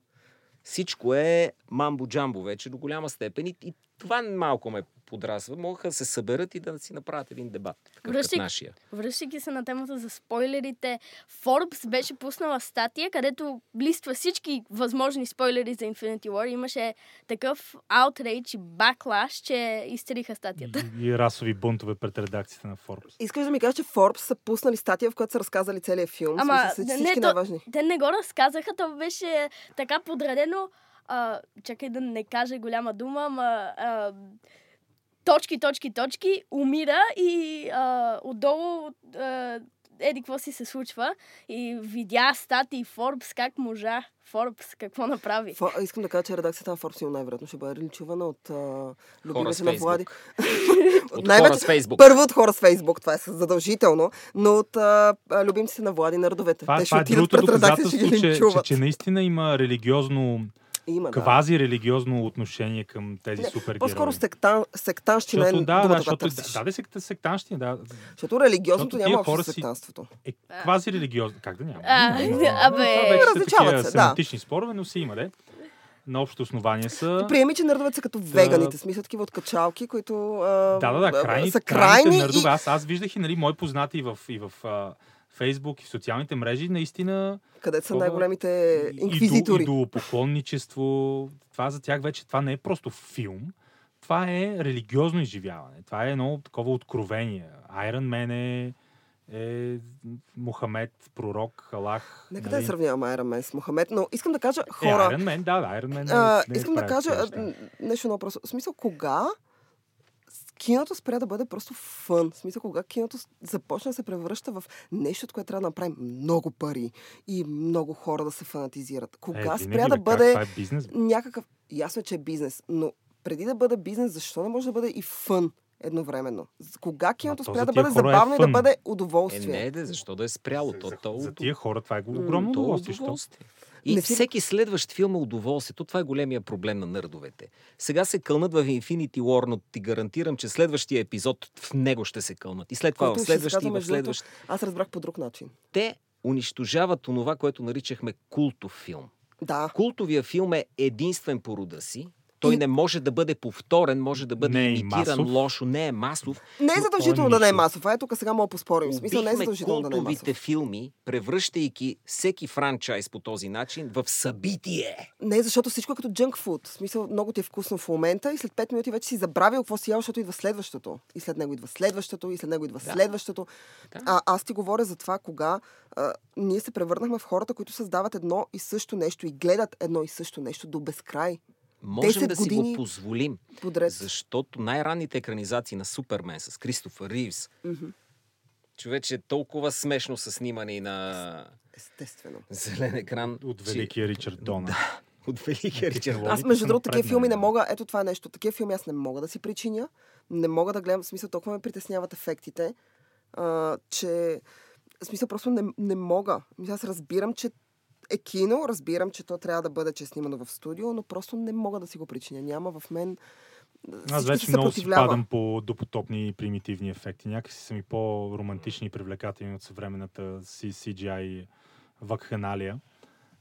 Всичко е мамбо-джамбо вече до голяма степен и, и това малко ме подрасва. Могаха да се съберат и да си направят един дебат. Връщайки се на темата за спойлерите, Forbes беше пуснала статия, където листва всички възможни спойлери за Infinity War. Имаше такъв outrage и backlash, че изтериха статията. И, и расови бунтове пред редакцията на Forbes. Искаш да ми кажеш, че Forbes са пуснали статия, в която са разказали целият филм. Ама, да, не, то, те не го разказаха, то беше така подредено. А, чакай да не кажа голяма дума, ама... А, точки, точки, точки, умира и а, отдолу а, еди какво си се случва. И видя статии Forbes как можа. Forbes какво направи. Фо, искам да кажа, че редакцията на Forbes най-вероятно ще бъде риличувана от а, любимите на Влади. от хора с Фейсбук. Първо от хора с Фейсбук, това е задължително, но от а, любимците на Влади на родовете. Те ще отидат пред редакция, ще ги риличуват. Че, че наистина има религиозно... Има, квази да. религиозно отношение към тези не, супергерои. По-скоро сектан, сектанщина е да, думата, да, защото, да, да, сект, сектанщина, да. Защото религиозното защото няма общо с сектанството. Е, квази религиозно. Как да няма? А, а, да, абе... Различават се, семантични да. спорове, но си има, де. На общо основание са... Приеми, че нърдовете са като да... веганите, смисъл такива от качалки, които... А... Да, да, да, крайни, са крайни, крайните нърдове. И... Аз, аз виждах и нали, мои познати и в... И в а... Фейсбук и в социалните мрежи, наистина... Къде са най-големите инквизитори. Идолопоклонничество. Това за тях вече, това не е просто филм. Това е религиозно изживяване. Това е едно такова откровение. Айрън Мен е, е Мохамед, пророк, Аллах. Нека нали? Да сравнявам Айрън Мен с Мохамед, но искам да кажа хора... Е, Айрън Мен, да, Айрън Мен... А, не искам да кажа нещо, нещо много просто. В смисъл, кога... киното спря да бъде просто фън. В смисъл, кога киното започна да се превръща в нещо, което трябва да направим много пари и много хора да се фанатизират. Кога е, спря да бъде как, е някакъв... Ясно е, че е бизнес, но преди да бъде бизнес, защо не може да бъде и фън едновременно? Кога киното спря да бъде забавно е и да бъде удоволствие? Е, не, де, защо да е спряло? За, то, за, то, за тия хора това е огромно удоволствие. удоволствие. И не всеки следващ филм е удоволствието. Това е големия проблем на нърдовете. Сега се кълнат в Infinity War, но ти гарантирам, че следващия епизод в него ще се кълнат. И след това в следващия и в следващия. Аз разбрах по друг начин. Те унищожават онова, което наричахме култов филм. Да. Култовия филм е единствен по рода си. Той и... не може да бъде повторен, може да бъде имитиран лошо, не е масов. Не е задължително да не е масов, а е тук сега мога поспорим. Бихме е култовите да е филми, превръщайки всеки франчайз по този начин в събитие. Не, защото всичко е като джънк фуд. В смисъл, много ти е вкусно в момента и след пет минути вече си забравил какво си ял, защото идва следващото. И след него идва следващото, и след него идва да. следващото. Да. А, аз ти говоря за това, кога а, ние се превърнахме в хората, които създават едно и също нещо и гледат едно и също нещо до безкрай. Можем да си го позволим. Подред. Защото най-ранните екранизации на Супермен с Кристофър Ривз, mm-hmm. човече, толкова смешно са снимани на естествено зелен екран. От великия Ричард Донър. Да, от великия Ричард Донър. Аз, между другото, такива филми не мога. Ето това е нещо. Такива филми аз не мога да си причиня. Не мога да гледам. В смисъл, толкова ме притесняват ефектите, а, че... В смисъл, просто не, не мога. Аз разбирам, че е кино, разбирам, че то трябва да бъде, че е снимано в студио, но просто не мога да си го причиня. Няма в мен... Аз вече много си падам по допотопни и примитивни ефекти. Някакси са ми по-романтични и привлекателни от съвременната си джи ай вакханалия.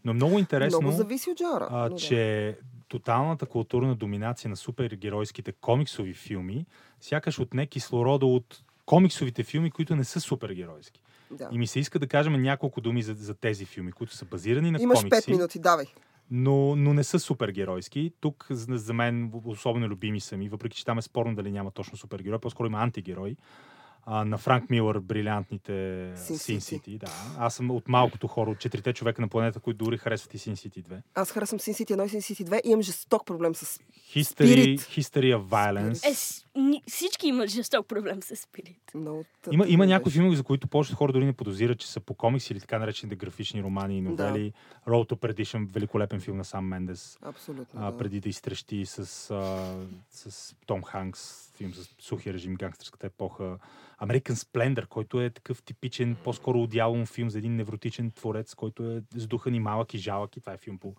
Но е много интересно, много зависи от жанра, а, да. че тоталната културна доминация на супергеройските комиксови филми сякаш отне кислорода от комиксовите филми, които не са супергеройски. Да. И ми се иска да кажем няколко думи за, за тези филми, които са базирани на Имаш комикси. Имаш пет минути, давай. Но, но не са супергеройски. Тук за, за мен особено любими са ми, въпреки че там е спорно дали няма точно супергерой, по-скоро има антигерой. А, на Франк Милър брилянтните Син Сити. Да. Аз съм от малкото хора, от четирите човека на планета, които дори харесват и Син Сити две. Аз харесвам Син Сити едно и Син Сити две и имам жесток проблем с History, History of Violence. Е, всички имат жесток проблем с спирит. Но, тъп, има има някои филми, за които повечето хора дори не подозират, че са по комикси или така наречените графични романи и новели. Да. Road to Perdition, великолепен филм на Сам Мендес. Абсолютно. А, преди да изтрещи с, а, с Том Ханкс, филм с сухия режим, гангстерската епоха. American Splendor, който е такъв типичен, по-скоро одялом филм за един невротичен творец, който е сдухан и малък и жалък. И това е филм по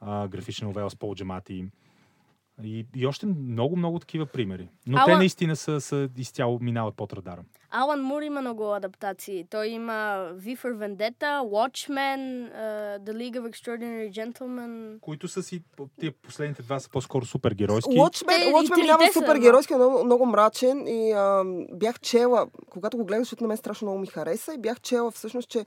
а, графична новела с Пол Джамати. И, и още много-много такива примери. Но Alan... те наистина са, са изцяло минават под радара. Алан Мур има много адаптации. Той има V for Vendetta, Watchmen, uh, The League of Extraordinary Gentlemen. Които са си, тия последните два са по-скоро супергеройски. Watchmen, Watchmen минава супергеройски, много, много мрачен. И а, бях чела, когато го гледах, защото на мен страшно много ми хареса, и бях чела всъщност, че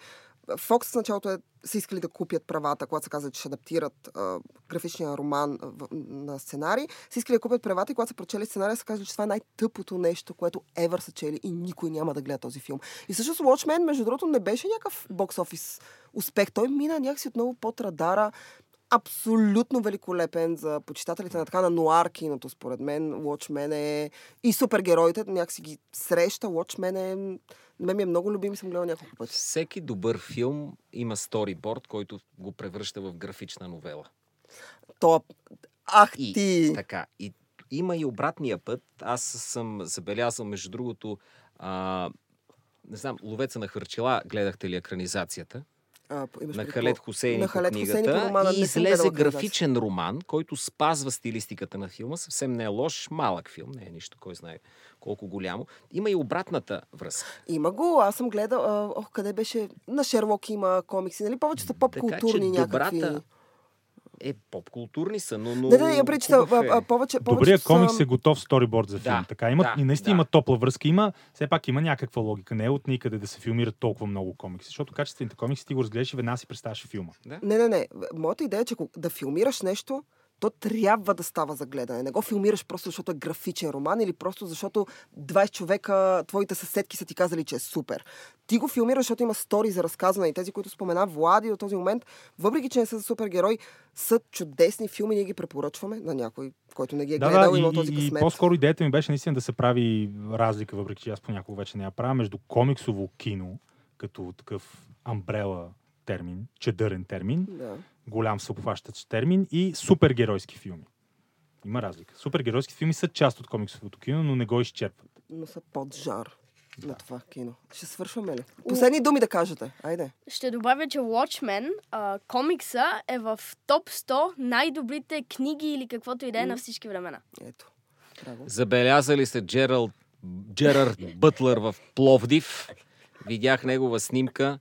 Фокс в началото е, са искали да купят правата, когато се казва, че ще адаптират а, графичния роман а, в, на сценарий. Са искали да купят правата и когато са прочели сценария, са казали, че това е най-тъпото нещо, което ever са чели и никой няма да гледа този филм. И всъщност Watchmen, между другото, не беше някакъв бокс-офис успех. Той мина някакси отново под радара. Абсолютно великолепен за почитателите на така на нуар киното, според мен. Watchmen е... И супергероите някакси ги среща. Watchmen е... Мен ми е много любим и съм гледал няколко пъти. Всеки добър филм има сториборд, който го превръща в графична новела. Топ! Ах ти! И, така. И, има и обратния път. Аз съм забелязал, между другото, а, не знам, Ловеца на хвърчела, гледахте ли екранизацията? А, на Халед Хусейни по книгата. И излезе графичен роман, който спазва стилистиката на филма. Съвсем не е лош, малък филм. Не е нищо, кой знае колко голямо. Има и обратната връзка. Има го. Аз съм гледал... Ох, къде беше... На Шерлок има комикси. Нали? Повече са поп-културни някакви. Добрата... Е, поп-културни са, но... но... Да, да, я причита, е. повече... Добрият комикс са... е готов сториборд за филм. Да, така. Има, да, и наистина да. има топла връзка. Има, все пак има някаква логика. Не е от никъде да се филмират толкова много комикси. Защото качествените комикси ти го разгледаш и веднага си представяш филма. Да? Не, не, не. Моята идея е, че да филмираш нещо, то трябва да става за гледане. Не го филмираш просто защото е графичен роман или просто защото двайсет човека, твоите съседки са ти казали, че е супер. Ти го филмираш, защото има стори за разказване и тези, които спомена Влади до този момент, въпреки че не са супергерой, са чудесни филми, ние ги препоръчваме на някой, който не ги е да, гледал, да, има и, този късмет. И по-скоро идеята ми беше наистина да се прави разлика, въпреки че аз понякога вече не я правя, между комиксово кино, като такъв амбрела термин, чедърен термин, да. голям съобхващач термин, и супергеройски филми. Има разлика. Супергеройски филми са част от комиксовото кино, но не го изчерпват. Но са поджар да. на това кино. Ще свършваме ли? Последни думи да кажете. Айде. Ще добавя, че Watchmen, а, комикса, е в топ сто най-добрите книги или каквото и да е на всички времена. Ето. Драго. Забелязали се Джерард, Джерард Бътлер в Пловдив. Видях негова снимка.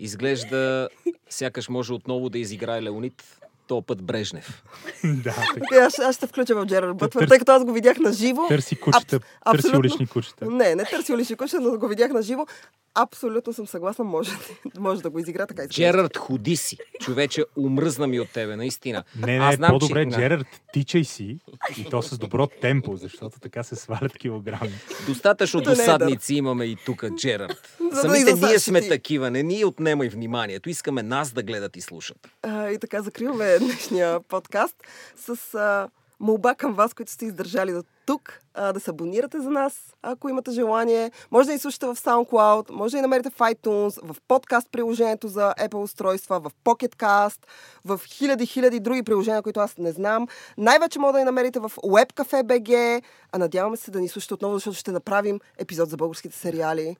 Изглежда сякаш може отново да изиграе Леонид. този път Брежнев. Да, така. Аз, аз ще включа в Джерард Бътлер, търс... тъй като аз го видях на живо. Търси кучета, аб... абсолютно... търси улични кучета. Не, не търси улични кучета, но го видях на живо. Абсолютно съм съгласна, може, може да го изигра така. Джерард, ходи си. Човече, умръзна ми от тебе, наистина. Не, не, знам, по-добре, че... Джерард, тичай си и то с добро темпо, защото така се свалят килограми. Достатъчно досадници имаме и тук, Джерард. Самите ние сме такива, не ни отнемай вниманието. Искаме нас да гледат и слушат. А, и така закриваме днешния подкаст с а, молба към вас, които сте издържали до тук, а, да се абонирате за нас, ако имате желание. Може да ни слушате в SoundCloud, може да ни намерите в iTunes, в подкаст приложението за Apple устройства, в PocketCast, в хиляди-хиляди други приложения, които аз не знам. Най-вече може да ни намерите в Webcafe.bg, а надяваме се да ни слушате отново, защото ще направим епизод за българските сериали.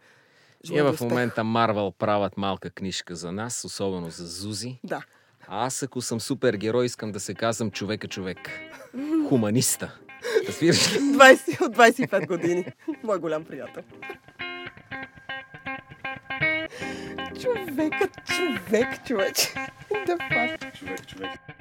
И в момента Marvel правят малка книжка за нас, особено за Зузи. Да. А аз, ако съм супергерой, искам да се казвам човека-човек. Хуманиста. Да свириш ли? двайсет от двайсет и пет години. Мой голям приятел. Човека-човек, човече. Да, човек-човек.